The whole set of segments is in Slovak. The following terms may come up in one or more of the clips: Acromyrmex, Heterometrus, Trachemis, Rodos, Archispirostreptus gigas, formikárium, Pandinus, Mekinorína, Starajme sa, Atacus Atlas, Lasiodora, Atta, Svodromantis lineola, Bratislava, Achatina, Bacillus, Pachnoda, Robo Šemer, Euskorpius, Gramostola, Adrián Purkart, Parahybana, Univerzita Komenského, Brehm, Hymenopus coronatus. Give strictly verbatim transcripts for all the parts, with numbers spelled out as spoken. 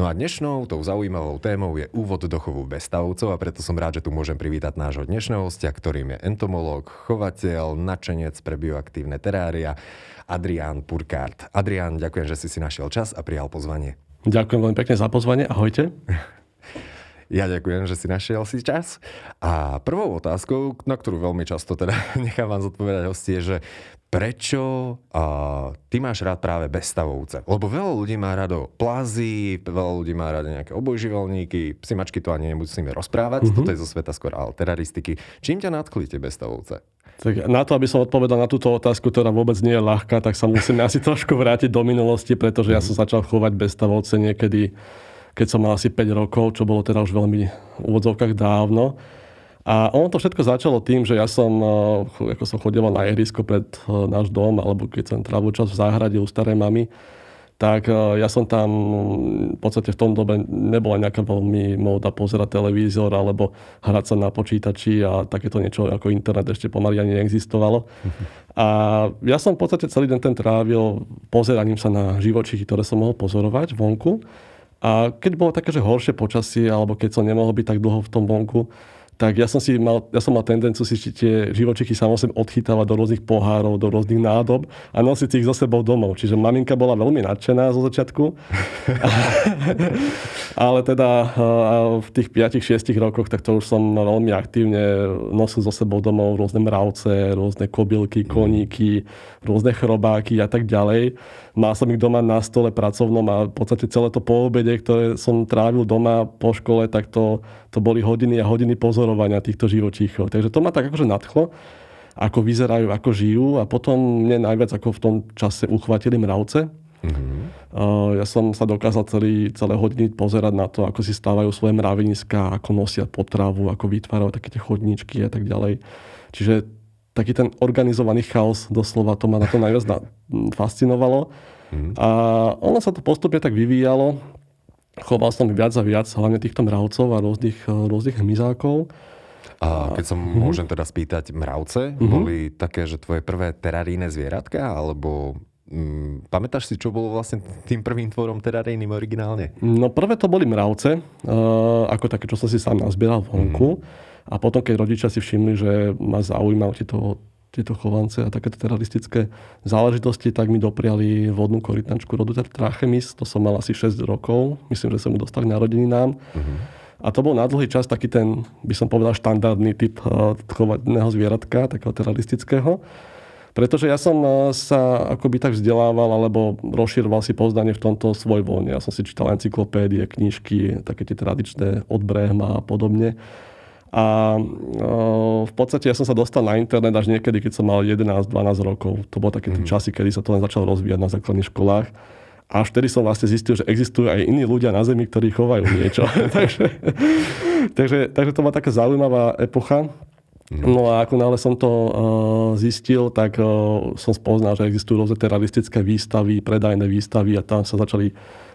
No a dnešnou tou zaujímavou témou je úvod do chovu bezstavcov a preto som rád, že tu môžem privítať nášho dnešného hostia, ktorým je entomológ, chovateľ, nadšenec pre bioaktívne terária Adrián Purkart. Adrián, ďakujem, že si si našiel čas a prijal pozvanie. Ďakujem veľmi pekne za pozvanie. Ahojte. Ja ďakujem, že si našiel si čas. A prvou otázkou, na ktorú veľmi často teda nechávam zodpovedať hostie, je, že prečo uh, ty máš rád práve bezstavovce? Lebo veľa ľudí má rado plázy, veľa ľudí má rado nejaké obojživelníky, psi, mačky, to ani nemusíme rozprávať, mm-hmm. Toto je zo sveta skôr alteraristiky. Čím ťa nadchli tie bezstavovce? Tak na to, aby som odpovedal na túto otázku, ktorá vôbec nie je ľahká, tak sa musíme asi trošku vrátiť do minulosti, pretože ja som začal chovať bezstavovce niekedy, keď som mal asi päť rokov, čo bolo teda už veľmi v úvodzovkách dávno. A ono to všetko začalo tým, že ja som, ako som chodieval na ihrisko pred náš dom, alebo keď som trávil čas v záhrade u starej mamy, tak ja som tam, v podstate v tom dobe nebola nejaká veľmi móda pozerať televízor, alebo hrať sa na počítači a takéto niečo ako internet ešte pomaly ani neexistovalo. A ja som v podstate celý deň ten trávil pozeraním sa na živočíchy, ktoré som mohol pozorovať vonku. A keď bolo také, že horšie počasie, alebo keď som nemohol byť tak dlho v tom vonku, tak ja som, si mal, ja som mal tendenciu si tie živočichy samosem odchytávať do rôznych pohárov, do rôznych nádob a nosiť ich so sebou domov. Čiže maminka bola veľmi nadšená zo začiatku. Ale teda v tých päť šesť rokoch, tak to už som veľmi aktívne nosil so sebou domov rôzne mravce, rôzne kobylky, koníky, rôzne chrobáky a tak ďalej. Mal som ich doma na stole pracovnom a v podstate celé to poobede, ktoré som trávil doma po škole, tak to, to boli hodiny a hodiny pozorov týchto živočíchov. Takže to ma tak akože nadchlo, ako vyzerajú, ako žijú a potom mne najviac ako v tom čase uchvatili mravce. Mm-hmm. Ja som sa dokázal celý, celé hodiny pozerať na to, ako si stávajú svoje mraveniska, ako nosia potravu, ako vytvárajú také tie chodníčky a tak ďalej. Čiže taký ten organizovaný chaos doslova, to ma na to najviac na, fascinovalo. Mm-hmm. A ono sa to postupne tak vyvíjalo. Choval som viac a viac, hlavne týchto mravcov a rôznych, rôznych hmyzákov. A keď som mm-hmm. môžem teda spýtať, mravce mm-hmm. boli také, že tvoje prvé teraríne zvieratka? Alebo mm, pamätáš si, čo bolo vlastne tým prvým tvorom terarínym originálne? No prvé to boli mravce, uh, ako také, čo som si sám nazbieral vonku. Mm-hmm. A potom, keď rodičia si všimli, že ma zaujímajú tieto, tieto chovance a takéto teraristické záležitosti, tak mi dopriali vodnú korytnačku rodu Trachemis. To som mal asi šesť rokov. Myslím, že som ju dostal k narodeninám. Uh-huh. A to bol na dlhý čas taký ten, by som povedal, štandardný typ chovaného zvieratka, takého teraristického. Pretože ja som sa akoby tak vzdelával, alebo rozširoval si poznanie v tomto svojvoľne. Ja som si čítal encyklopédie, knižky, také tie tradičné od Brehma a podobne. A v podstate ja som sa dostal na internet až niekedy, keď som mal jedenásť dvanásť rokov. To bolo také tie časy, kedy sa to len začalo rozvíjať na základných školách. A vtedy som vlastne zistil, že existujú aj iní ľudia na Zemi, ktorí chovajú niečo. takže, takže, takže to bola taká zaujímavá epocha. No a ako náhle som to uh, zistil, tak uh, som spoznal, že existujú rôzne teraristické výstavy, predajné výstavy a tam sa začali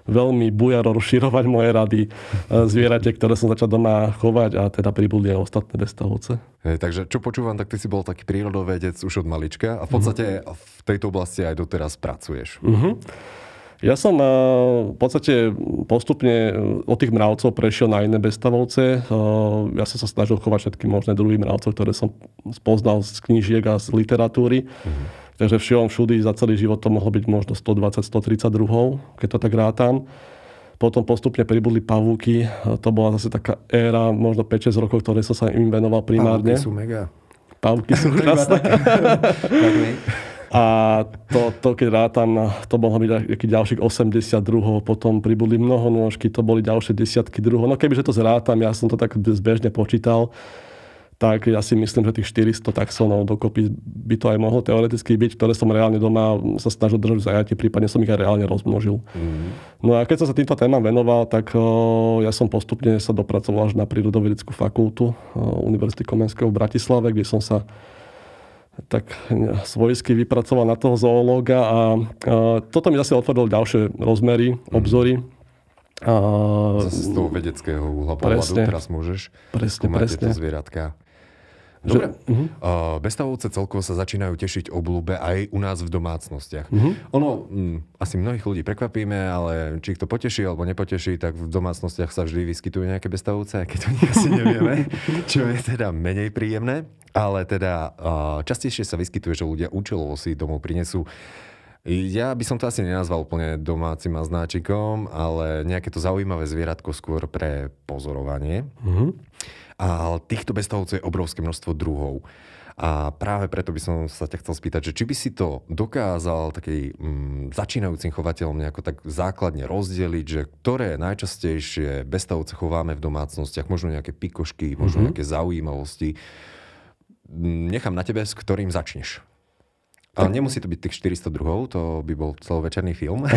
veľmi bujaro rozširovať moje rady zvierate, ktoré som začal doma chovať a teda pribudli aj ostatné bezstavovce. Hey, takže čo počúvam, tak ty si bol taký prírodovedec už od malička a v podstate mm-hmm. v tejto oblasti aj doteraz pracuješ. Mm-hmm. Ja som v podstate postupne od tých mravcov prešiel na iné bezstavovce. Ja som sa snažil chovať všetky možné druhy mravcov, ktoré som spoznal z knížiek a z literatúry. Mm-hmm. Takže všom všudy za celý život to mohlo byť možno sto dvadsať až sto tridsať druhov, keď to tak rátam. Potom postupne pribudli pavúky. To bola zase taká éra, možno päť šesť rokov, ktoré som sa im venoval primárne. Pavúky sú mega. Pavúky sú krásne. A to, to keď rátam, to mohlo byť nejakých ďalších osemdesiat druhov. Potom pribudli mnohonôžky, to boli ďalšie desiatky druhov. No kebyže to zrátam, ja som to tak zbežne počítal, tak ja si myslím, že tých štyristo taxónov dokopy by to aj mohlo teoreticky byť, ktoré som reálne doma sa snažil držať v zajati, prípadne som ich aj reálne rozmnožil. Mm. No a keď som sa týmto témam venoval, tak uh, ja som postupne sa dopracoval až na prírodovedeckú fakultu uh, Univerzity Komenského v Bratislave, kde som sa tak svojsky vypracoval na toho zoológa a, a toto mi zase otvorilo ďalšie rozmery, obzory. A, zase z toho vedeckého uhla pohľadu teraz môžeš skúmať tieto zvieratka. Dobre. Že, uh-huh. uh, bezstavovce celkovo sa začínajú tešiť obľúbe aj u nás v domácnostiach. Uh-huh. Ono, m, asi mnohých ľudí prekvapíme, ale či ich to poteší alebo nepoteší, tak v domácnostiach sa vždy vyskytujú nejaké bezstavovce, aj keď to asi nevieme, čo je teda menej príjemné. Ale teda uh, častejšie sa vyskytuje, že ľudia účelovo si domov prinesú. Ja by som to asi nenazval úplne domácim maznáčikom, ale nejaké to zaujímavé zvieratko skôr pre pozorovanie. Uh-huh. A týchto bezstavovcov je obrovské množstvo druhov. A práve preto by som sa ťa chcel spýtať, že či by si to dokázal taký mm, začínajúcim chovateľom nejako tak základne rozdeliť, že ktoré najčastejšie bezstavovce chováme v domácnostiach, možno nejaké pikošky, možno mm-hmm. nejaké zaujímavosti. Nechám na tebe, s ktorým začneš. Ale nemusí to byť tých štyristo druhov, to by bol celovečerný film.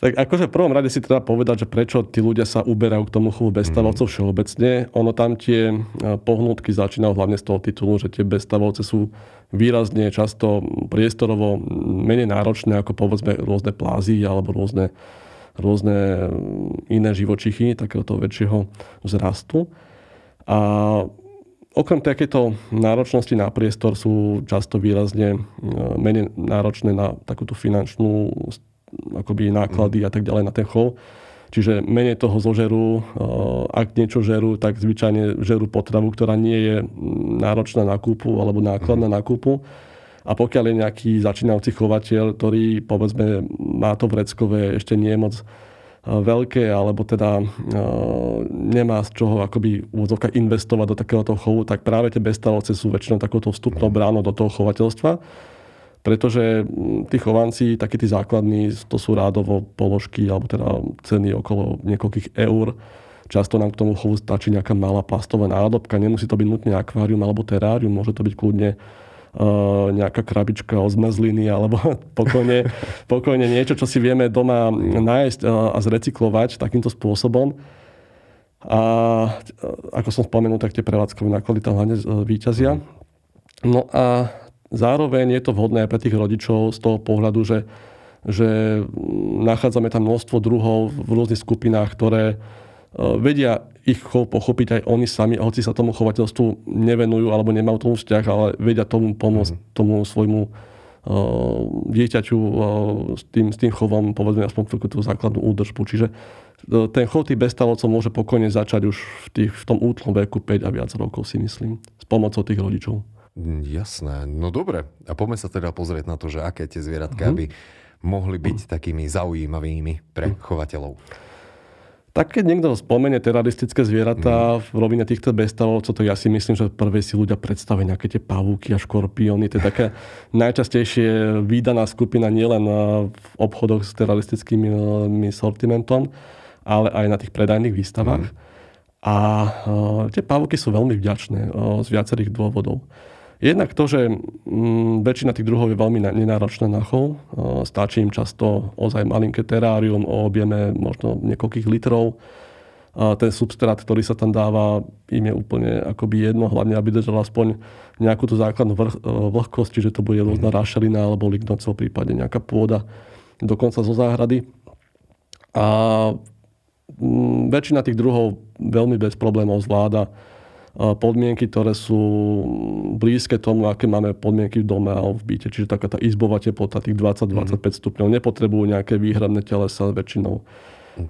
Tak akože v prvom rade si treba povedať, že prečo tí ľudia sa uberajú k tomu chovu bezstavovcov mm. všeobecne. Ono tam tie pohnutky začínajú hlavne z toho titulu, že tie bezstavovce sú výrazne často priestorovo menej náročné ako povedzme rôzne plázy alebo rôzne, rôzne iné živočichy takéhoto väčšieho vzrastu. A okrem takéto náročnosti na priestor sú často výrazne menej náročné na takúto finančnú akoby náklady a tak ďalej na ten chov. Čiže menej toho zožerú, ak niečo žerú, tak zvyčajne žerú potravu, ktorá nie je náročná na kúpu alebo nákladná na kúpu. A pokiaľ je nejaký začínajúci chovateľ, ktorý povedzme má to vreckové, ešte nie je moc veľké, alebo teda nemá z čoho akoby úvodzovka investovať do takéhoto chovu, tak práve tie bezstavovce sú väčšinou takouto vstupnou bránou do toho chovateľstva. Pretože tí chovanci, takí tí základní, to sú rádovo položky alebo teda ceny okolo niekoľkých eur. Často nám k tomu chovu stačí nejaká malá plastová nádobka. Nemusí to byť nutne akvárium alebo terárium. Môže to byť kľudne uh, nejaká krabička od zmrzliny alebo pokojne, pokojne niečo, čo si vieme doma nájsť a zrecyklovať takýmto spôsobom. A ako som spomenul, tak tie prevádzkové náklady tam hlavne výťazia. No a zároveň je to vhodné aj pre tých rodičov z toho pohľadu, že, že nachádzame tam množstvo druhov v rôznych skupinách, ktoré vedia ich chov pochopiť aj oni sami, hoci sa tomu chovateľstvu nevenujú alebo nemajú tomu vzťah, ale vedia tomu pomôcť, tomu svojmu uh, dieťaťu uh, s, tým, s tým chovom, povedzme aspoň tú základnú údržbu. Čiže uh, ten chov tých bezstavovcov môže pokojne začať už v, tých, v tom útlom veku päť a viac rokov, si myslím, s pomocou tých rodičov. Jasné. No dobre. A poďme sa teda pozrieť na to, že aké tie zvieratká by mohli byť takými zaujímavými pre chovateľov. Tak keď niekto spomenie teraristické zvieratá v rovine týchto bezstavovcov, to ja si myslím, že prvé si ľudia predstavia nejaké tie pavúky a škorpióny. To je taká najčastejšie výdaná skupina nielen v obchodoch s teraristickými sortimentom, ale aj na tých predajných výstavách. Mm. A tie pavúky sú veľmi vďačné z viacerých dôvodov. Jednak to, že väčšina tých druhov je veľmi nenáročná na chov. Stačí im často ozaj malinké terárium o objeme možno niekoľkých litrov. Ten substrát, ktorý sa tam dáva, im je úplne akoby jedno. Hlavne, aby držal aspoň nejakú tú základnú vlhkosť, čiže to bude rôzna rašelina alebo lignocel, prípadne nejaká pôda, dokonca zo záhrady. A väčšina tých druhov veľmi bez problémov zvláda podmienky, ktoré sú blízke tomu, aké máme podmienky v dome alebo v byte. Čiže taká tá izbová teplota tých dvadsať až dvadsaťpäť mm. stupňov. Nepotrebujú nejaké výhradné telesa väčšinou.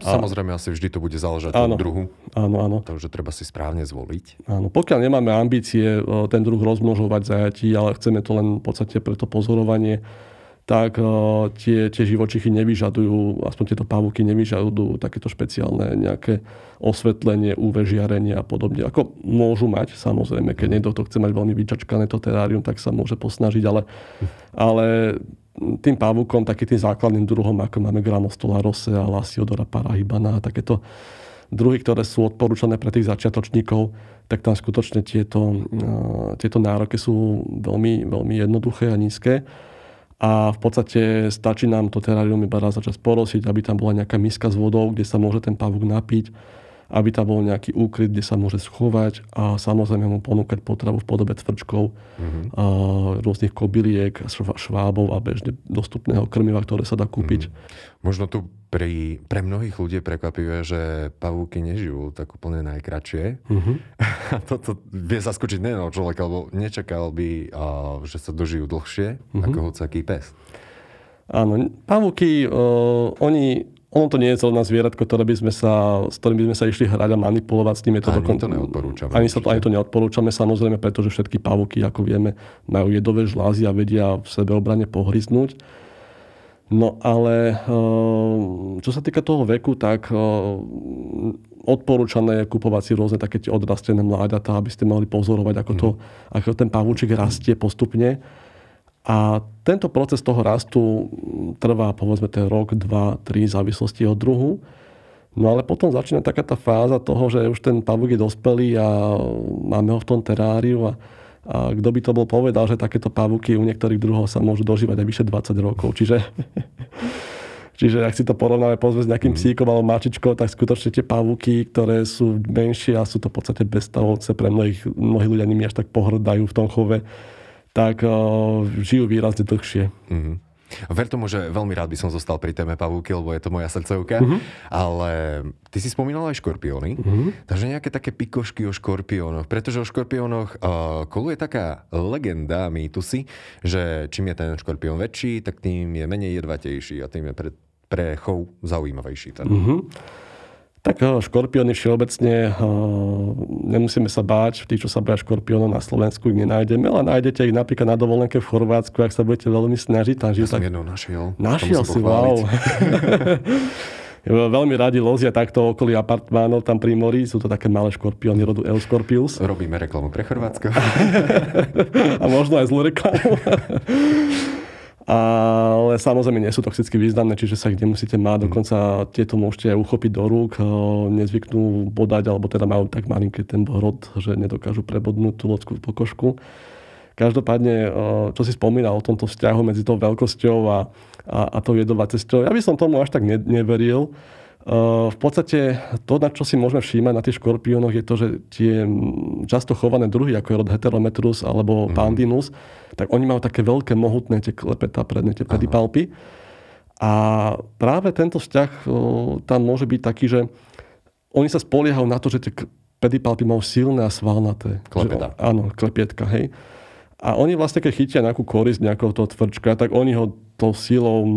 Samozrejme, a... asi vždy to bude záležať od druhu. Áno, áno. Takže treba si správne zvoliť. Áno, pokiaľ nemáme ambície ten druh rozmnožovať zajatí, ale chceme to len v podstate pre to pozorovanie, tak uh, tie, tie živočichy nevyžadujú, aspoň tieto pavúky nevyžadujú takéto špeciálne nejaké osvetlenie, ú vé žiarenie a podobne. Ako môžu mať, samozrejme, keď niekto to chce mať veľmi vyčačkané to terárium, tak sa môže posnažiť, ale, ale tým pavúkom, takým tým základným druhom, ako máme Gramostola, Rosea, Lasiodora, Parahybana a takéto druhy, ktoré sú odporúčané pre tých začiatočníkov, tak tam skutočne tieto, uh, tieto nároky sú veľmi, veľmi jednoduché a nízke. A v podstate stačí nám to terárium iba raz za čas porosiť, aby tam bola nejaká miska s vodou, kde sa môže ten pavúk napiť. aby tam bol nejaký úkryt, kde sa môže schovať a samozrejme mu ponúkať potravu v podobe tvrčkov, mm-hmm. a rôznych kobyliek, švábov a bežne dostupného krmiva, ktoré sa dá kúpiť. Mm-hmm. Možno tu Pri, pre mnohých ľudí je prekvapivé, že pavúky nežijú tak úplne najkratšie. Mm-hmm. A toto vie zaskočiť nejedného človeka, lebo nečakal by, že sa dožijú dlhšie, mm-hmm. ako hocaký pes. Áno, pavúky, uh, oni, ono to nie je celé zvieratko, ktoré by sme sa, s ktorým by sme sa išli hrať a manipulovať s nimi. To ani, dokon... to neodporúčame, ani, sa to, ani to neodporúčame, samozrejme, pretože všetky pavúky, ako vieme, majú jedové žlázy a vedia v sebeobrane pohryznúť. No ale čo sa týka toho veku, tak odporúčané je kupovať si rôzne také tie odrastené mláďatá, aby ste mohli pozorovať, ako, to, ako ten pavúčik rastie postupne. A tento proces toho rastu trvá, povedzme, ten rok, dva, tri, v závislosti od druhu. No ale potom začína taká tá fáza toho, že už ten pavúk je dospelý a máme ho v tom teráriu a A kto by to bol povedal, že takéto pavúky u niektorých druhov sa môžu dožívať aj vyše dvadsať rokov. Čiže, čiže ak si to porovnáme povedzme s nejakým psíkom alebo mačičkou, tak skutočne tie pavúky, ktoré sú menšie a sú to v podstate bezstavovce, pre mnohých, mnohí ľudia nimi až tak pohrdajú v tom chove, tak o, žijú výrazne dlhšie. Mm-hmm. Ver tomu, že veľmi rád by som zostal pri téme pavúky, lebo je to moja srdcovka, uh-huh. ale ty si spomínal aj škorpióny, uh-huh. takže nejaké také pikošky o škorpiónoch, pretože o škorpiónoch uh, koluje taká legenda, mýtusy, že čím je ten škorpión väčší, tak tým je menej jedvatejší a tým je pre, pre chov zaujímavejší. Teda. Uh-huh. Tak uh, škorpióny všeobecne, uh, nemusíme sa báť, tí, čo sa boja škorpiónov na Slovensku, ich nenájdeme, ale nájdete ich napríklad na dovolenke v Chorvátsku, ak sa budete veľmi snažiť. Tam žijú, ja tak... som jednou našiel. Našiel si, wow. Veľmi radi lozia takto okolí apartmánov tam pri mori. Sú to také malé škorpióny rodu Euskorpius. Robíme reklamu pre Chorvátsko. A možno aj zlú reklamu. Ale samozrejme nie sú toxicky významné, čiže sa ich nemusíte mať. Dokonca tieto môžete aj uchopiť do rúk. Nezvyknú bodať, alebo teda majú tak malinký ten hrot, že nedokážu prebodnúť tú ľudskú pokožku. Každopádne, čo si spomínal o tomto vzťahu medzi tou veľkosťou a, a, a tou jedovatosťou, ja by som tomu až tak ne, neveril. V podstate to, na čo si môžeme všímať na tých škorpiónoch, je to, že tie často chované druhy, ako je rod Heterometrus alebo Pandinus, mm. tak oni majú také veľké, mohutné tie klepetá predne, tie pedipalpy. A práve tento vzťah tam môže byť taký, že oni sa spoliehajú na to, že tie pedipalpy majú silné a svalnaté. Klepetá. Že, áno, klepietka, hej. A oni vlastne, keď chytia nejakú korisť nejakého toho tvrčka, tak oni ho tou silou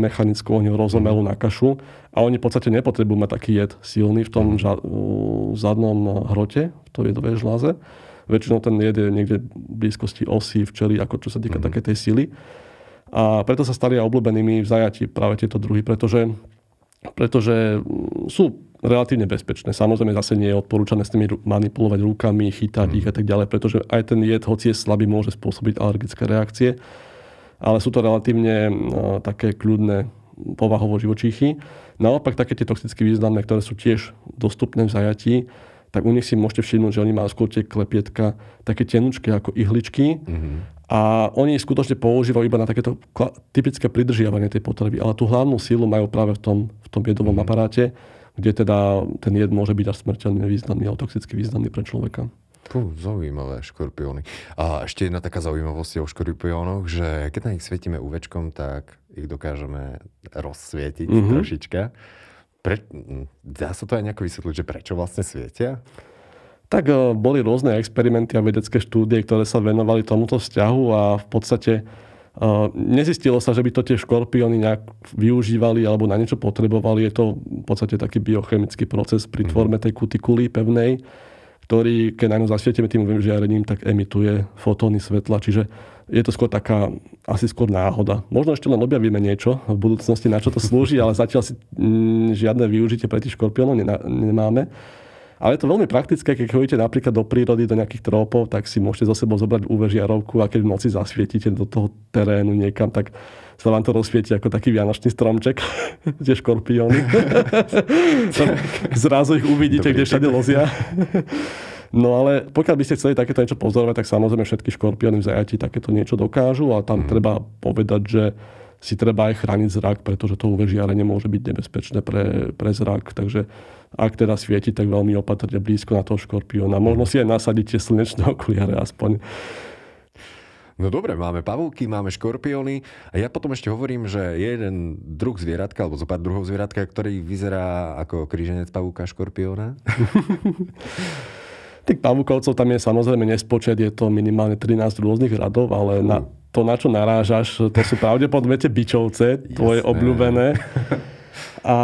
mechanickou ho rozomelú na kašu a oni v podstate nepotrebujú mať taký jed silný v tom ža- v zadnom hrote, v tej jedovej žláze. Väčšinou ten jed je niekde v blízkosti osy, včely, ako čo sa týka mm-hmm. takej tej sily. A preto sa stali aj obľúbenými v zajatí práve tieto druhy, pretože, pretože sú relatívne bezpečné. Samozrejme, zase nie je odporúčané s nimi manipulovať rukami, chytať mm. ich a tak ďalej, pretože aj ten jed, hoci je slabý, môže spôsobiť alergické reakcie. Ale sú to relatívne uh, také kľudné povahovo živočíchy. Naopak, také tie toxicky významné, ktoré sú tiež dostupné v zajatí, tak u nich si môžete všimnúť, že oni majú skôr tie klepietka také tenučké ako ihličky. Mm. A oni ich skutočne používajú iba na takéto typické pridržiavanie tej potreby. Ale tú hlavnú sílu majú práve v tom, v tom jedovom mm. aparáte, kde teda ten jed môže byť až smrteľne významný, ale toxicky významný pre človeka. Pú, zaujímavé škorpióny. A ešte jedna taká zaujímavosť o škorpiónoch, že keď na nich svietime ú véčkom, tak ich dokážeme rozsvietiť mm-hmm. trošička. Pre... Dá sa to aj nejako vysvetliť, že prečo vlastne svietia? Tak boli rôzne experimenty a vedecké štúdie, ktoré sa venovali tomuto vzťahu a v podstate uh, nezistilo sa, že by to tie škorpióny nejak využívali alebo na niečo potrebovali. Je to v podstate taký biochemický proces pri tvorbe tej kutikuly pevnej, ktorý, keď na ňu zasvietime tým žiarením, tak emituje fotóny svetla. Čiže je to skôr taká, asi skôr náhoda. Možno ešte len objavíme niečo v budúcnosti, na čo to slúži, ale zatiaľ si m, žiadne využitie pre tých škorpiónov nená, nemáme. Ale je to veľmi praktické, keď chodíte napríklad do prírody, do nejakých trópov, tak si môžete zo sebou zobrať ú vé žiarovku a keď v noci zasvietite do toho terénu niekam, tak sa vám to rozsvieti ako taký vianočný stromček. Tie škorpióny. Zrazu ich uvidíte, Dobrý kde všade lozia. No ale pokiaľ by ste chceli takéto niečo pozorovať, tak samozrejme všetky škorpióny v zajatí takéto niečo dokážu a tam mm. treba povedať, že si treba aj chrániť zrak, pretože to ú vé žiarenie môže byť nebezpečné pre, pre zrak. Takže ak teda svieti, tak veľmi opatrne blízko na toho škorpióna. Možno si aj nasadíte slnečné okuliare aspoň. No dobre, máme pavúky, máme škorpióny a ja potom ešte hovorím, že je jeden druh zvieratka, alebo zo pár druhov zvieratka, ktorý vyzerá ako kríženec pavúka škorpióna. Tých pavúkovcov tam je samozrejme nespočet, je to minimálne trinásť rôznych radov, ale na to, na čo narážaš, to sú pravdepodobne tie bičovce, tvoje Jasné. obľúbené. A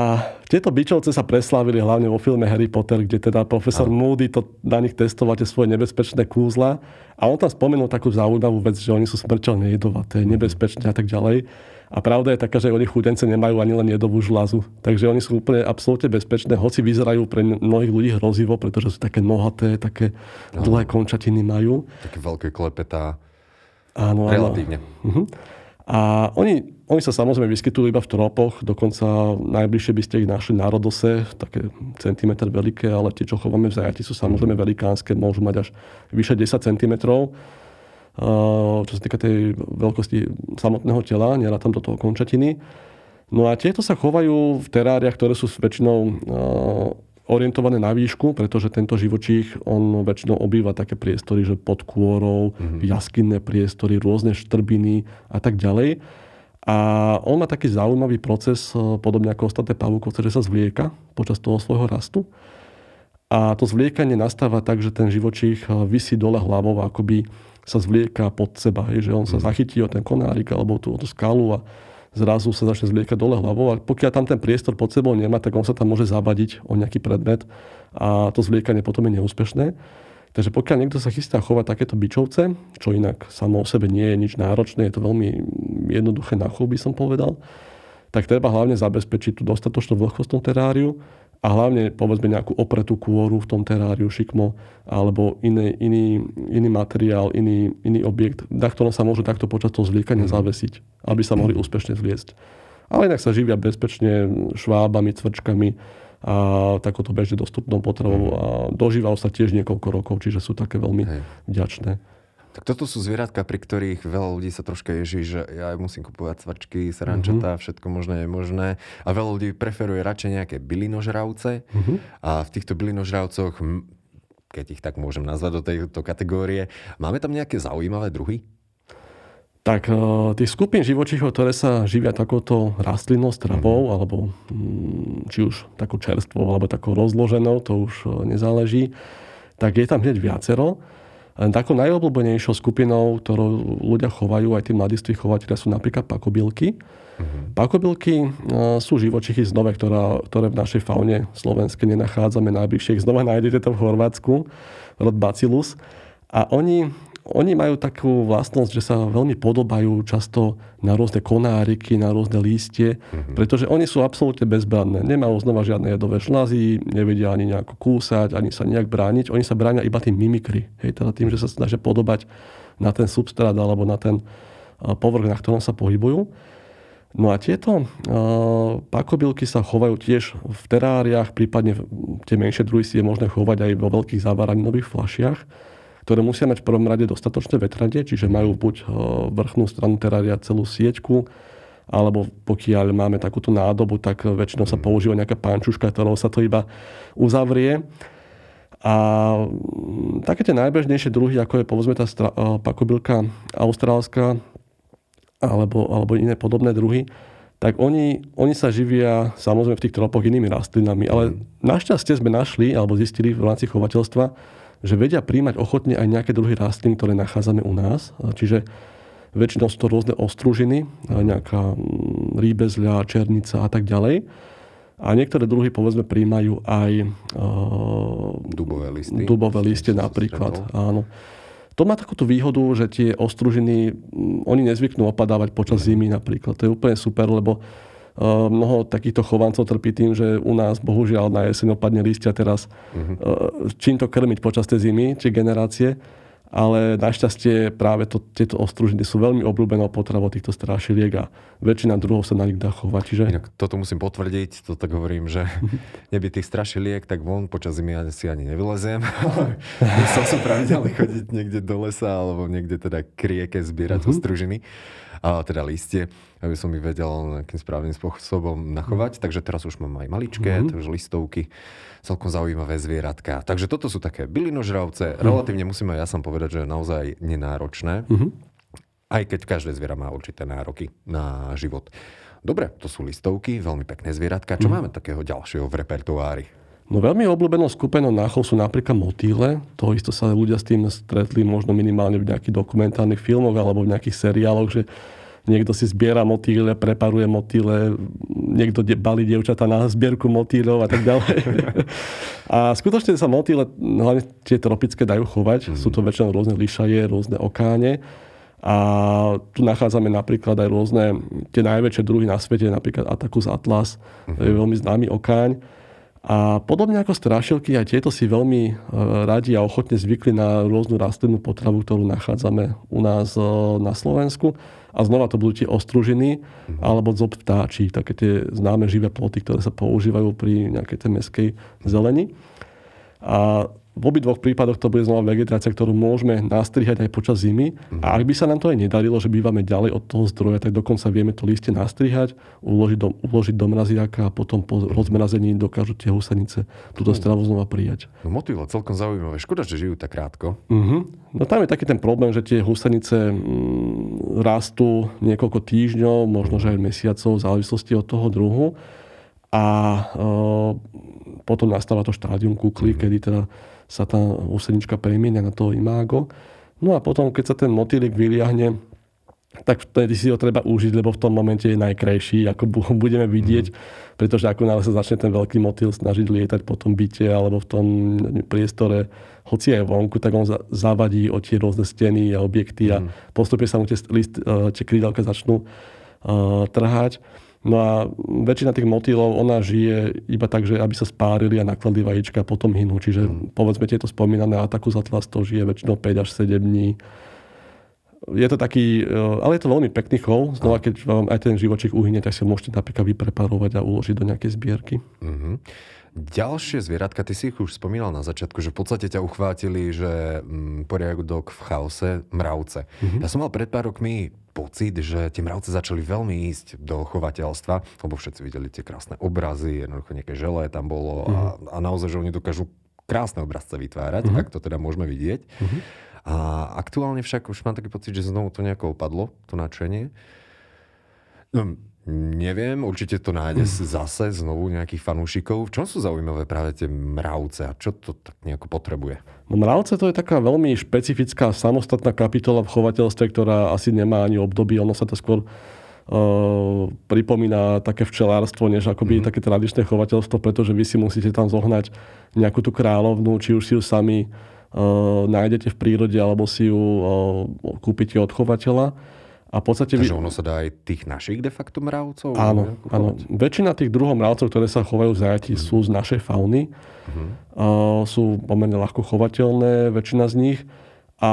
tieto bičovce sa preslávili hlavne vo filme Harry Potter, kde teda profesor Aj. Moody to na nich testoval tie svoje nebezpečné kúzla. A on tam spomenul takú zaujímavú vec, že oni sú smrteľne jedovaté, nebezpečné a tak ďalej. A pravda je taká, že oni chudence nemajú ani len jedovú žľazu. Takže oni sú úplne absolútne bezpečné, hoci vyzerajú pre mnohých ľudí hrozivo, pretože sú také nohaté, také Aj. Dlhé končatiny majú. Také veľké klepetá. Áno, relatívne. Áno. Mhm. A oni, oni sa samozrejme vyskytujú iba v tropoch, dokonca najbližšie by ste ich našli na Rodose, také centimetr veľké, ale tie, čo chováme v zajati, sú samozrejme velikánske, môžu mať až vyše desať centimetrov. Čo sa týka tej veľkosti samotného tela, nerátam do toho končatiny. No a tieto sa chovajú v teráriách, ktoré sú väčšinou orientované na výšku, pretože tento živočích, on väčšinou obýva také priestory, že pod kôrou, mm-hmm. jaskinné priestory, rôzne štrbiny a tak ďalej. A on má taký zaujímavý proces, podobne ako ostatné pavúkovce, že sa zvlieka počas toho svojho rastu. A to zvliekanie nastáva tak, že ten živočích visí dole hlavou, akoby sa zvlieka pod seba. Hej, že on mm-hmm. sa zachytí o ten konárik alebo tú, o tú skalu a zrazu sa začne zvliekať dole hlavou a pokiaľ tam ten priestor pod sebou nemá, tak on sa tam môže zabadiť o nejaký predmet a to zvliekanie potom je neúspešné. Takže pokiaľ niekto sa chystá chovať takéto bičovce, čo inak samo o sebe nie je nič náročné, je to veľmi jednoduché na chov, by som povedal, tak treba hlavne zabezpečiť tú dostatočnú vlhkosť v tom teráriu a hlavne povedzme nejakú opretú kôru v tom teráriu, šikmo alebo iný, iný, iný materiál, iný, iný objekt, na ktorom sa môžu takto počas toho zvliekania zavesiť, aby sa mohli úspešne zvliecť. Ale inak sa živia bezpečne švábami, cvrčkami a takouto bežne dostupnou potravou a dožívajú sa tiež niekoľko rokov, čiže sú také veľmi Hej. vďačné. Tak toto sú zvieratka, pri ktorých veľa ľudí sa troška ježí, že ja musím kupovať cvrčky, srančatá, mm-hmm. všetko možné je možné. A veľa ľudí preferuje radšej nejaké bylinožravce. Mm-hmm. A v týchto bylinožravcoch, keď ich tak môžem nazvať do tejto kategórie, máme tam nejaké zaujímavé druhy? Tak tých skupín živočíchov, ktoré sa živia takouto rastlinnou stravou, mm-hmm. alebo či už takou čerstvou, alebo takou rozloženou, to už nezáleží, tak je tam hneď viacero. Len takou najobľúbenejšou skupinou, ktorú ľudia chovajú, aj tí mladiství chovateľia, sú napríklad pakobylky. Mm-hmm. Pakobylky sú živočichy znove, ktorá, ktoré v našej faune slovenskej nenachádzame najbližšie. Znova nájdete to v Chorvátsku, rod Bacillus. A oni, oni majú takú vlastnosť, že sa veľmi podobajú často na rôzne konáriky, na rôzne lístie, mm-hmm. pretože oni sú absolútne bezbranné. Nemajú znova žiadne jedové šlazy, nevedia ani nejako kúsať, ani sa nejak brániť. Oni sa bránia iba tým mimikry. Hej, teda tým, že sa snažia podobať na ten substrát alebo na ten povrch, na ktorom sa pohybujú. No a tieto uh, pakobylky sa chovajú tiež v teráriách, prípadne tie menšie druhy si je možné chovať aj vo veľkých závaraninových fľašiach, ktoré musia mať v prvom rade dostatočné vetranie, čiže majú buď vrchnú stranu terária celú sieťku, alebo pokiaľ máme takúto nádobu, tak väčšinou sa používa nejaká pančuška, ktorou sa to iba uzavrie. A také tie najbežnejšie druhy, ako je povedzme tá stra- pakobylka austrálska, alebo, alebo iné podobné druhy, tak oni, oni sa živia samozrejme v tých tropoch inými rastlinami. Ale našťastie sme našli, alebo zistili v rámci chovateľstva, že vedia príjmať ochotne aj nejaké druhy rastlín, ktoré nachádzame u nás. Čiže väčšinou sú to rôzne ostružiny, nejaká rýbezľa, černica a tak ďalej. A niektoré druhy, povedzme, príjmajú aj uh, dubové listy. Dubové listy napríklad. Áno. To má takúto výhodu, že tie ostružiny, oni nezvyknú opadávať počas zimy napríklad. To je úplne super, lebo mnoho takýchto chovancov trpí tým, že u nás bohužiaľ na jeseň opadne lístia teraz. Mm-hmm. Čím to krmiť počas tej zimy, tie generácie. Ale našťastie práve to, tieto ostružiny sú veľmi obľúbenou potravou týchto strášiliek a väčšina druhov sa na nich dá chovať. Čiže... Inak, toto musím potvrdiť, to tak hovorím, že neby tých strašiliek, tak von počas zimy ja si ani nevyleziem. Musel som pravidelne chodiť niekde do lesa alebo niekde teda k rieke zbierať mm-hmm. ostružiny. a, teda listie, aby som ich vedel nejakým správnym spôsobom nachovať. Mm. Takže teraz už mám aj maličké, mm. takže listovky, celkom zaujímavé zvieratka. Takže toto sú také bylinožravce, mm. relatívne musím aj ja som povedať, že naozaj nenáročné, mm. aj keď každé zviera má určité nároky na život. Dobre, to sú listovky, veľmi pekné zvieratka. Čo mm. máme takého ďalšieho v repertoári? No veľmi obľúbenou skupinou náchov sú napríklad motýle. To isto sa ľudia s tým stretli možno minimálne v nejakých dokumentárnych filmoch alebo v nejakých seriáloch, že niekto si zbiera motýle, preparuje motýle, niekto de- balí dievčatá na zbierku motýlov a tak ďalej. A skutočne sa motýle, hlavne tie tropické, dajú chovať. Mm. Sú to väčšinou rôzne lišaje, rôzne okáne. A tu nachádzame napríklad aj rôzne, tie najväčšie druhy na svete, napríklad Atacus Atlas, uh-huh. je veľmi známy okáň. A podobne ako strašielky, aj tieto si veľmi radi a ochotne zvykli na rôznu rastlinnú potravu, ktorú nachádzame u nás na Slovensku. A znova to budú tie ostružiny, uh-huh. alebo zob vtáčí, také tie známe živé ploty, ktoré sa používajú pri nejakej tej mestskej zeleni. A v obidvoch prípadoch to bude znova vegetácia, ktorú môžeme nastrihať aj počas zimy. Mm. A ak by sa nám to aj nedarilo, že bývame ďalej od toho zdroja, tak dokonca vieme to listie nastrihať, uložiť do, uložiť do mraziaka a potom po rozmrazení dokážu tie husenice túto stravu znova prijať. No motýle, celkom zaujímavé. Škoda, že žijú tak krátko. Mm-hmm. No tam je taký ten problém, že tie husenice mm, rastú niekoľko týždňov, možno že aj mesiacov, v závislosti od toho druhu. A e, potom nastáva to štádium kukly, mm-hmm. kedy teda sa tá husenička premienia na to imágo. No a potom, keď sa ten motýlik vyliahne, tak vtedy si ho treba užiť, lebo v tom momente je najkrajší, ako budeme vidieť, mm. pretože ako náhle sa začne ten veľký motýl snažiť lietať po tom byte alebo v tom priestore, hoci aj vonku, tak on zavadí o tie rôzne steny a objekty a mm. postupne sa mu tie, list, tie krídelka začnú uh, trhať. No a väčšina tých motýlov, ona žije iba tak, že aby sa spárili a nakladli vajíčka a potom hynú. Čiže mm. povedzme tieto spomínané Atacus atlas, to žije väčšinou päť až sedem dní. Je to taký, ale je to veľmi pekný chov. Znova, keď vám aj ten živočík uhynie, tak si ho môžete napríklad vypreparovať a uložiť do nejakej zbierky. Mm-hmm. Ďalšie zvieratka, ty si ich už spomínal na začiatku, že v podstate ťa uchvátili, že mm, poriadok v chaose, mravce. Mm-hmm. Ja som mal pred pár rokmi pocit, že tie mravce začali veľmi ísť do chovateľstva, lebo všetci videli tie krásne obrazy, jednoducho nejaké želé tam bolo mm-hmm. a, a naozaj, že oni dokážu krásne obrazce vytvárať, mm-hmm. ak to teda môžeme vidieť. Mm-hmm. A aktuálne však už mám taký pocit, že znovu to nejako opadlo, to nadšenie. No, neviem, určite to nájde mm. zase znovu nejakých fanúšikov. V čom sú zaujímavé práve tie mravce a čo to tak nejako potrebuje? No, mravce to je taká veľmi špecifická samostatná kapitola v chovateľstve, ktorá asi nemá ani obdobie. Ono sa to skôr uh, pripomína také včelárstvo, než akoby mm. také tradičné chovateľstvo, pretože vy si musíte tam zohnať nejakú tú kráľovnú, či už si ju sami Uh, nájdete v prírode, alebo si ju uh, kúpite od chovateľa. A v podstate... Takže ono sa dá aj tých našich de facto mravcov? Áno, áno. Väčšina tých druhov mravcov, ktoré sa chovajú v zajatí, mm. sú z našej fauny. Mm. Uh, sú pomerne ľahko chovateľné, väčšina z nich. A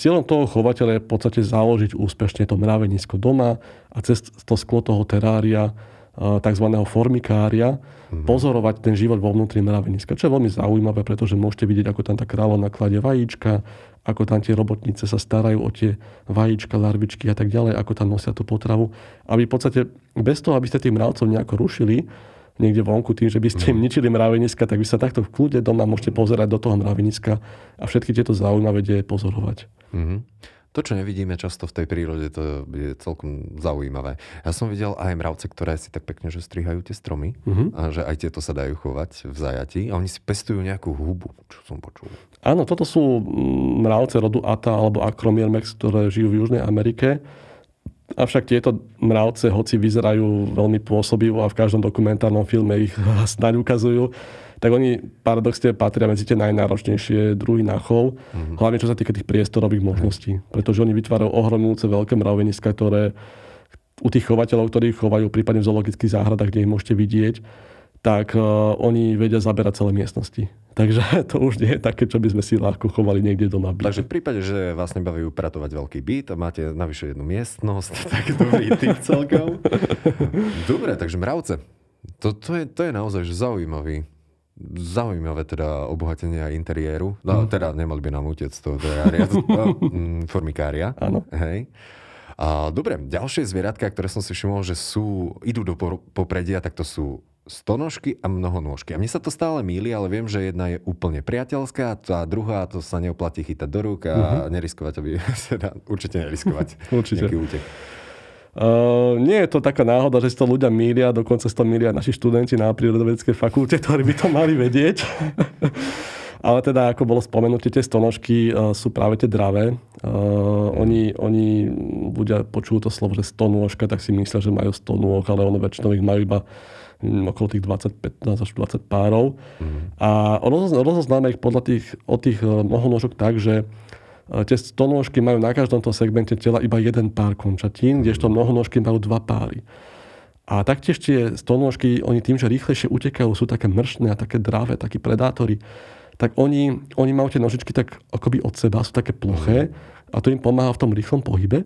cieľom toho chovateľa je v podstate založiť úspešne to mravenisko doma a cez to sklo toho terária, takzvaného formikária, mm-hmm. pozorovať ten život vo vnútri mraveniska. Čo je veľmi zaujímavé, pretože môžete vidieť, ako tam tá kráľovná kladie vajíčka, ako tam tie robotnice sa starajú o tie vajíčka, larvičky a tak ďalej, ako tam nosia tú potravu. A vy v podstate, bez toho, aby ste tých mravcov nejako rušili niekde vonku tým, že by ste im ničili mraveniska, tak vy sa takto v kľude doma môžete pozerať do toho mraveniska a všetky tieto zaujímavé deje pozorovať. Mm-hmm. To, čo nevidíme často v tej prírode, to je celkom zaujímavé. Ja som videl aj mravce, ktoré si tak pekne, že strihajú tie stromy, mm-hmm. a že aj tieto sa dajú chovať v zajatí a oni si pestujú nejakú hubu, čo som počul. Áno, toto sú mravce rodu Atta alebo Acromyrmex, ktoré žijú v Južnej Amerike. Avšak tieto mravce, hoci vyzerajú veľmi pôsobivo a v každom dokumentárnom filme ich snáď ukazujú, tak oni paradoxne patria medzi tie najnáročnejšie druhy na chov, mm-hmm. hlavne čo sa týka tých priestorových možností, pretože oni vytvárajú ohromujúce veľké mraveniska, ktoré u tých chovateľov, ktorí ich chovajú prípadne v zoologických záhradách, kde ich môžete vidieť, tak uh, oni vedia zaberať celé miestnosti. Takže to už nie je také, čo by sme si ľahko chovali niekde doma. Takže v prípade, že vás nebaví upratovať veľký byt a máte navyše jednu miestnosť, tak dobrý tip celkom. Dobre, takže mravce. To, to, je, to je naozaj zaujímavý. Zaujímavé teda obohatenie aj interiéru. No, teda nemali by nám utiec z toho terária, formikária. Áno. Hej. Dobre, ďalšie zvieratká, ktoré som si všimol, že sú, idú do popredia, tak to sú stonožky a mnohonôžky. A mne sa to stále mýli, ale viem, že jedna je úplne priateľská, tá druhá, to sa neoplatí chytať do rúk a uh-huh. neriskovať, aby sa dá, určite neriskovať určite. Nejaký útek. Uh, nie je to taká náhoda, že si to ľudia mýlia, dokonca si to mýlia naši študenti na prírodovedeckej fakulte, ktorí by to mali vedieť. Ale teda, ako bolo spomenuté, tie stonožky uh, sú práve tie dravé. Uh, oni, oni ľudia počujú to slovo, že stonôžka, tak si myslia, že majú stonôh, ale ono väčšinou ich majú iba okolo tých dvadsať, pätnásť až dvadsať párov. Mm. A rozoznáme ich podľa tých, od tých mnohonôžok tak, že tie stonožky majú na každom tom segmente tela iba jeden pár končatín, kdežto mnohonožky majú dva páry. A taktiež tie stonožky, oni tým, že rýchlejšie utekajú, sú také mršné a také dravé, takí predátori, tak oni, oni majú tie nožičky tak akoby od seba, sú také ploché a to im pomáha v tom rýchlom pohybe.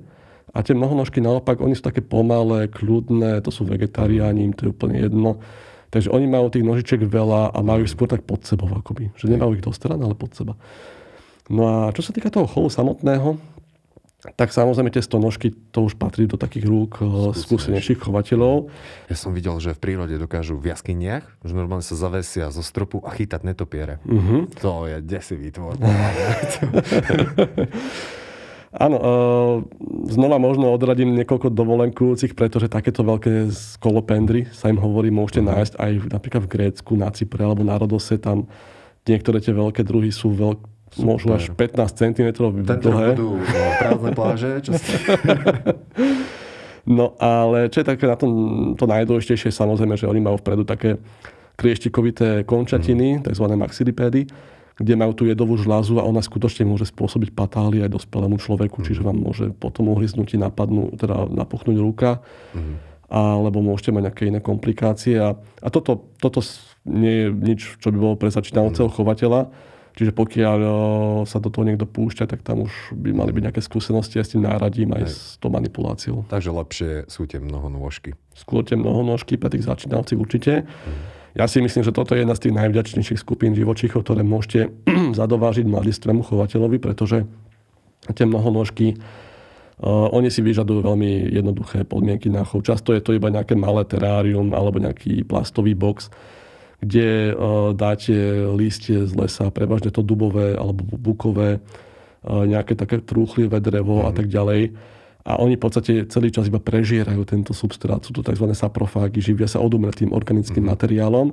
A tie mnohonožky naopak, oni sú také pomalé, kľudné, to sú vegetariáni, im to je úplne jedno. Takže oni majú tých nožičiek veľa a majú ich skôr tak pod sebou akoby. Že nemajú ich do strán, ale pod seba. No a čo sa týka toho chovu samotného, tak samozrejme tie stonožky, to už patrí do takých rúk skúsenejších chovateľov. Ja som videl, že v prírode dokážu v jaskyniach, že normálne sa zavesia zo stropu a chytať netopiere. Uh-huh. To je desivý tvor. Áno, znova možno odradím niekoľko dovolenkujúcich, pretože takéto veľké skolopendry, sa im hovorí, môžete nájsť aj napríklad v Grécku, na Cypre alebo na Rodose, tam niektoré tie veľké druhy sú veľké, možno až pätnásť centimetrov dlhé. Budú prázdne pláže. Čo ste... No ale čo je také na tom to najdôležitejšie, samozrejme, že oni majú vpredu také klieštikovité končatiny, mm. tzv. Maxilipédy, kde majú tú jedovú žľazu a ona skutočne môže spôsobiť patálie aj dospelému človeku, mm. čiže vám môže potom uhryznutí napadnú, teda napuchnúť ruka, mm. alebo môžete mať nejaké iné komplikácie. A, a toto, toto nie je nič, čo by bolo pre začínajúceho mm. chovateľa. Čiže pokiaľ o, sa do toho niekto púšťa, tak tam už by mali byť nejaké skúsenosti aj s tým náradím, aj, aj s tou manipuláciou. Takže lepšie sú tie mnohonôžky. Skôr tie mnohonôžky pre tých začínavcov určite. Mm. Ja si myslím, že toto je jedna z tých najvďačnejších skupín živočíchov, ktoré môžete zadovážiť mladistvému chovateľovi, pretože tie mnohonôžky, uh, oni si vyžadujú veľmi jednoduché podmienky na chov. Často je to iba nejaké malé terárium alebo nejaký plastový box, kde dáte lístie z lesa, prevažne to dubové alebo bukové, nejaké také trúchlivé drevo mm. a tak ďalej. A oni v podstate celý čas iba prežierajú tento substrát. Sú to tzv. Saprofágy, živia sa odumretým organickým mm. materiálom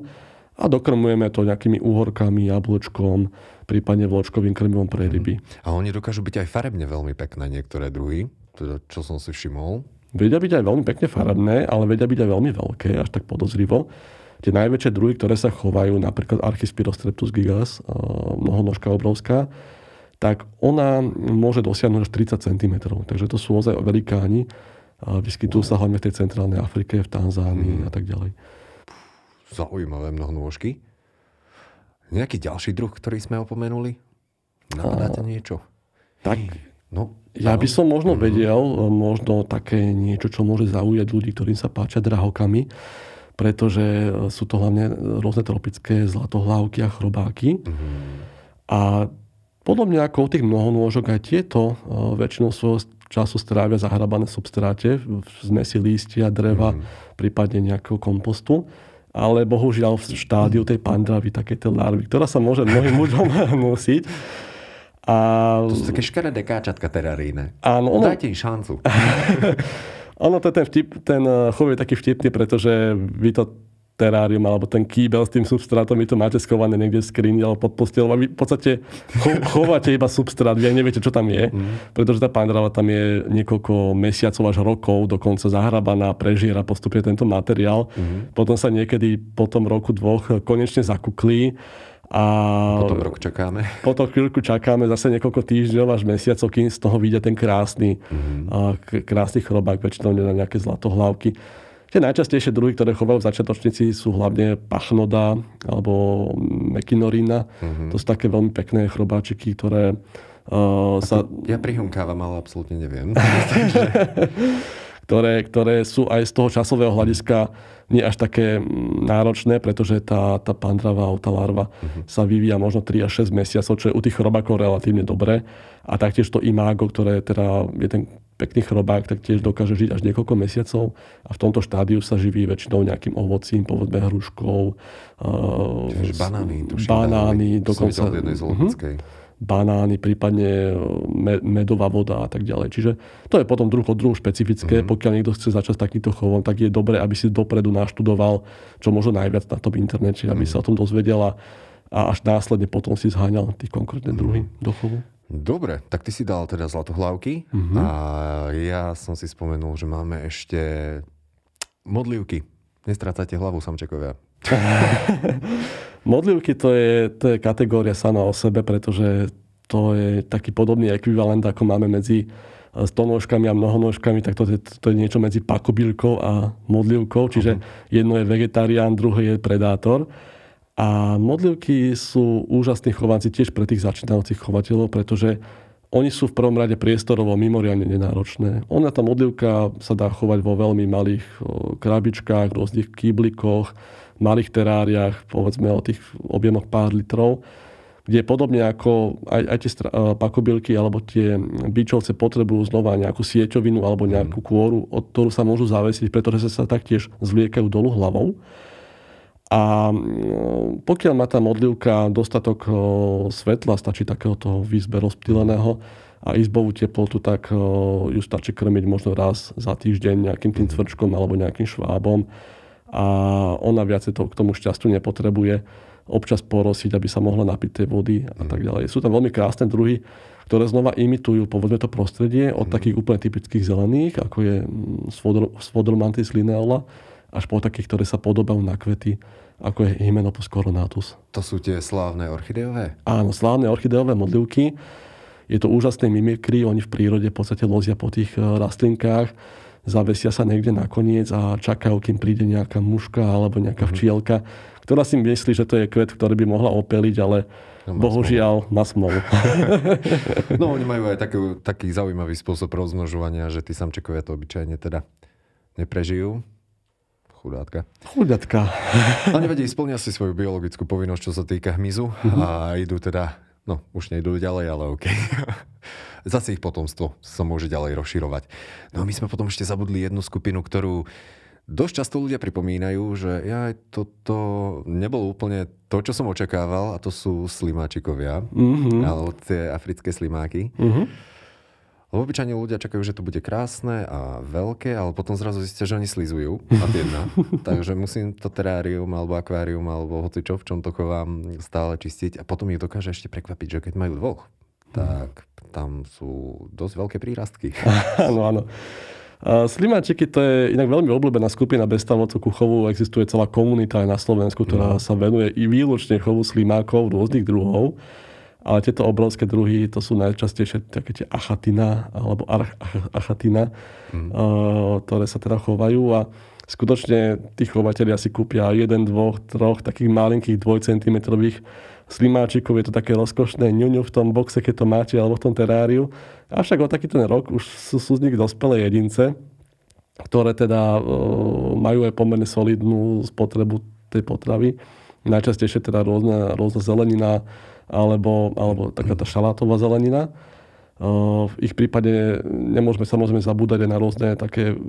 a dokrmujeme to nejakými úhorkami, jablčkom, prípadne vločkovým krmivom pre ryby. Mm. A oni dokážu byť aj farebne veľmi pekné niektoré druhy, teda čo som si všimol. Vedia byť aj veľmi pekne farebné, ale vedia byť aj veľmi veľké, až tak podozrivo. Tie najväčšie druhy, ktoré sa chovajú, napríklad Archispirostreptus gigas, mnohonožka obrovská, tak ona môže dosiahnuť až tridsať centimetrov. Takže to sú ozaj velikáni. Vyskytujú sa hlavne v tej centrálnej Afrike, v Tanzánii mm. a tak ďalej. Zaujímavé mnohonôžky. Nejaký ďalší druh, ktorý sme opomenuli? Napadáte niečo? Tak, no, ja by som možno mm. vedel, možno také niečo, čo môže zaujať ľudí, ktorým sa páčia drahokami, pretože sú to hlavne rôzne tropické zlatohlávky a chrobáky. Mm-hmm. A podobne ako u tých mnohonôžok, aj tieto väčšinou svojho času strávia zahrabané substráte v zmesi lístia, dreva, mm-hmm. prípadne nejakého kompostu. Ale bohužiaľ v štádiu tej pandravy, takej tej larvy, ktorá sa môže mnohým mužom nosiť. A... To sú také škaredé káčatka teraríne. Áno, ono... Dajte im šancu. Ono to ten, vtip, ten chov je taký vtipný, pretože vy to terárium alebo ten kýbel s tým substrátom, vy to máte schované niekde v skrini alebo pod posteľom a vy v podstate cho, chováte iba substrát, vy aj neviete, čo tam je, mm. pretože tá pandrava tam je niekoľko mesiacov až rokov dokonca zahrabaná, prežiera postupne tento materiál. Mm. Potom sa niekedy po tom roku dvoch konečne zakuklí. A potom rok čakáme. Potom chvíľku čakáme zase niekoľko týždňov až mesiacov, kým z toho vyjde ten krásny, mm-hmm. krásny chrobák, väčšinou na nejaké zlatohlávky. Tie najčastejšie druhy, ktoré chovajú začiatočníci, sú hlavne pachnoda alebo mekinorína. Mm-hmm. To sú také veľmi pekné chrobáčiky, ktoré uh, sa... Ja prihunkávam, ale absolútne neviem. Takže... Ktoré, ktoré sú aj z toho časového hľadiska nie až také náročné, pretože tá, tá pandrava, tá larva uh-huh. sa vyvíja možno tri až šesť mesiacov, čo je u tých chrobákov relatívne dobré. A taktiež to imágo, ktoré teda je ten Pekný chrobák tak tiež dokáže žiť až niekoľko mesiacov a v tomto štádiu sa živí väčšinou nejakým ovocím, povedzme hruškou, uh, banány, duši, banány, banány dokonca uh-huh, banány, prípadne medová voda a tak ďalej. Čiže to je potom druh od druhu špecifické. Uh-huh. Pokiaľ niekto chce začať takýmto chovom, tak je dobré, aby si dopredu naštudoval čo možno najviac na tom internete, aby uh-huh. sa o tom dozvedela a až následne potom si zháňal tých konkrétne druhy uh-huh. do chovu. Dobre, tak ty si dal teda zlatohlavky mm-hmm. a ja som si spomenul, že máme ešte modlivky. Nestrácajte hlavu, samčekovia. Modlivky to je, to je kategória sama o sebe, pretože to je taký podobný ekvivalent, ako máme medzi stonožkami a mnohonožkami, tak to je, to je niečo medzi pakobílkou a modlivkou, čiže mm-hmm. jedno je vegetarián, druhé je predátor. A modlivky sú úžasní chovanci tiež pre tých začínajúcich chovateľov, pretože oni sú v prvom rade priestorovo mimoriadne nenáročné. Ona, tá modlivka, sa dá chovať vo veľmi malých krabičkách, rôznych kýblikoch, malých teráriách, povedzme o tých objemoch pár litrov, kde podobne ako aj, aj tie stra- pakobílky alebo tie bičovce potrebujú znova nejakú sieťovinu alebo nejakú kôru, od ktorú sa môžu zavesiť, pretože sa taktiež zvliekajú dolu hlavou. A pokiaľ má tá modlivka dostatok svetla, stačí takého toho výzbe rozptýleného a izbovú teplotu, tak ju stačí krmiť možno raz za týždeň nejakým tým cvrčkom alebo nejakým švábom. A ona viacej to k tomu šťastiu nepotrebuje. Občas porosiť, aby sa mohla napiť tej vody a tak ďalej. Sú tam veľmi krásne druhy, ktoré znova imitujú, povedzme, to prostredie od takých úplne typických zelených, ako je Svodromantis lineola, až po takých, ktoré sa podobajú na kvety, ako je Hymenopus coronatus. To sú tie slávne orchideové? Áno, slávne orchideové modlivky. Je to úžasné mimikry, oni v prírode v podstate lozia po tých rastlinkách, zavesia sa niekde nakoniec a čakajú, kým príde nejaká muška alebo nejaká včielka, ktorá si myslí, že to je kvet, ktorý by mohla opeliť, ale no, bohužiaľ na smolu. No oni majú aj taký, taký zaujímavý spôsob rozmnožovania, že tí samčekovia to obyčajne teda neprežijú. Chudátka. Chudátka. Ale nevedí, splnia si svoju biologickú povinnosť, čo sa týka hmyzu mm-hmm. a idú teda, no už nejdú ďalej, ale OK. Zase ich potomstvo sa môže ďalej rozširovať. No a my sme potom ešte zabudli jednu skupinu, ktorú dosť často ľudia pripomínajú, že ja toto nebolo úplne to, čo som očakával, a to sú slimáčikovia, mm-hmm. alebo tie africké slimáky. Mm-hmm. Lebo obyčajne ľudia čakajú, že to bude krásne a veľké, ale potom zrazu zistia, že oni slizujú a jedna. Takže musím to terárium, alebo akvárium, alebo hocičo, v čom to chovám, stále čistiť. A potom ich dokáže ešte prekvapiť, že keď majú dvoch, tak tam sú dosť veľké prírastky. Áno, áno. Slimáčiky, to je inak veľmi obľúbená skupina bezstavovcov ku chovu. Existuje celá komunita aj na Slovensku, ktorá no. sa venuje i výlučne chovu slimákov rôznych druhov. Ale tieto obrovské druhy, to sú najčastejšie také tie achatina, alebo arch, achatina, mm. uh, ktoré sa teda chovajú. A skutočne tí chovateľia si kúpia jeden, dvoch, troch takých malinkých dvojcentimetrových slimáčikov. Je to také rozkošné ňuňu v tom boxe, keď to máte, alebo v tom teráriu. Avšak o taký ten rok už sú, sú z nich dospelé jedince, ktoré teda uh, majú aj pomerne solidnú spotrebu tej potravy. Najčastejšie teda rôzna, rôzna zelenina, alebo, alebo taká tá šalátová zelenina. V ich prípade nemôžeme samozrejme zabúdať aj na rôzne také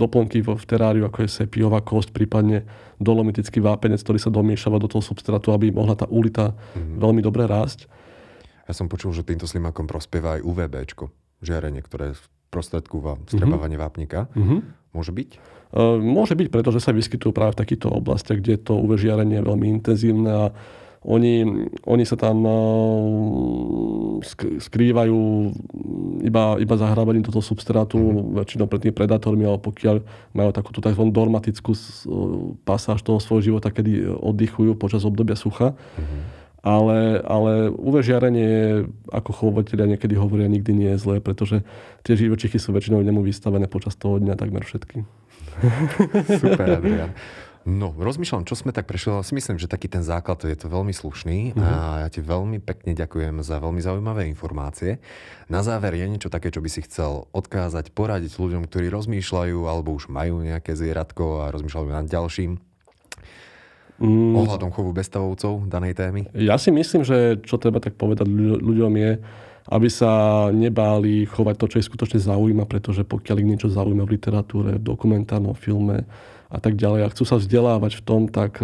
doplnky v teráriu, ako je sepiová kosť, prípadne dolomitický vápenec, ktorý sa domiešava do toho substratu, aby mohla tá ulita mm-hmm. veľmi dobre rásť. Ja som počul, že týmto slimákom prospieva aj ú vé béčko, žiarenie, ktoré v prostredku vstrebávania mm-hmm. vápnika. Mm-hmm. Môže byť? Môže byť, pretože sa vyskytujú práve v takýchto oblastiach, kde to ú vé žiarenie je veľmi intenzívne a Oni, oni sa tam skrývajú iba, iba zahrábaním tohto substrátu, mm-hmm. väčšinou pred tými predátormi, ale pokiaľ majú takúto tzv. Dormatickú pasáž toho svojho života, kedy oddychujú počas obdobia sucha. Mm-hmm. Ale, ale ú vé žiarenie, ako chovateľia niekedy hovoria, nikdy nie je zlé, pretože tie živočichy sú väčšinou nemu vystavené počas toho dňa takmer všetky. Super, Adrián. No, rozmýšľam, čo sme tak prešli, ale si myslím, že taký ten základ je to veľmi slušný mm-hmm. a ja ti veľmi pekne ďakujem za veľmi zaujímavé informácie. Na záver je niečo také, čo by si chcel odkázať, poradiť ľuďom, ktorí rozmýšľajú alebo už majú nejaké zvieratko a rozmýšľajú nad ďalším mm. ohľadom chovu bezstavovcov danej témy? Ja si myslím, že čo treba tak povedať ľuďom je, aby sa nebáli chovať to, čo ich skutočne zaujíma, pretože pokiaľ ich niečo zaujíma v literatúre, v dokumentárnom filme a tak ďalej, a chcú sa vzdelávať v tom, tak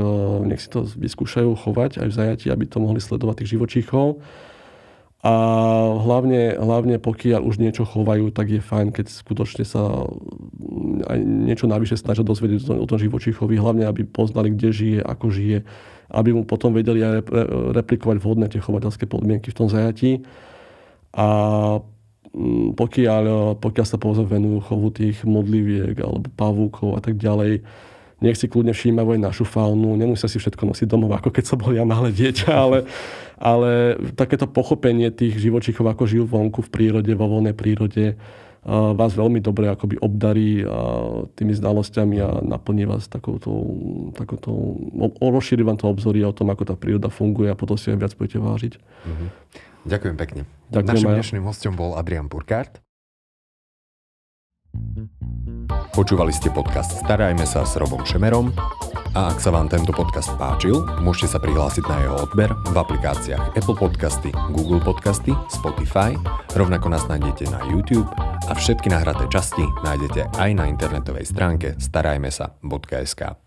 nech si to vyskúšajú chovať aj v zajatí, aby to mohli sledovať tých živočíchov. A hlavne, hlavne pokiaľ už niečo chovajú, tak je fajn, keď skutočne sa aj niečo navyše snažia dozvedieť o tom živočíchovi, hlavne aby poznali, kde žije, ako žije, aby mu potom vedeli aj replikovať vhodné tie chovateľské podmienky v tom zajatí. A pokiaľ, pokiaľ sa povedzme venujú chovu tých modliviek alebo pavúkov a tak ďalej, nech si kľudne všímajú aj našu faunu. Nemusia si všetko nosiť domov, ako keď som bol ja malé dieťa, ale, ale takéto pochopenie tých živočíchov, ako žijú vonku v prírode, vo voľnej prírode, vás veľmi dobre akoby obdarí tými znalosťami a naplní vás takouto, takouto rozšíri vám to obzory o tom, ako tá príroda funguje, a potom si aj viac budete vážiť. Mm-hmm. Ďakujem pekne. Ďakujem. Našim dnešným hosťom bol Adrián Purkart. Počúvali ste podcast Starajme sa s Robom Šemerom, a ak sa vám tento podcast páčil, môžete sa prihlásiť na jeho odber v aplikáciách Apple Podcasty, Google Podcasty, Spotify, rovnako nás nájdete na YouTube a všetky nahraté časti nájdete aj na internetovej stránke starajme sa bodka es ká.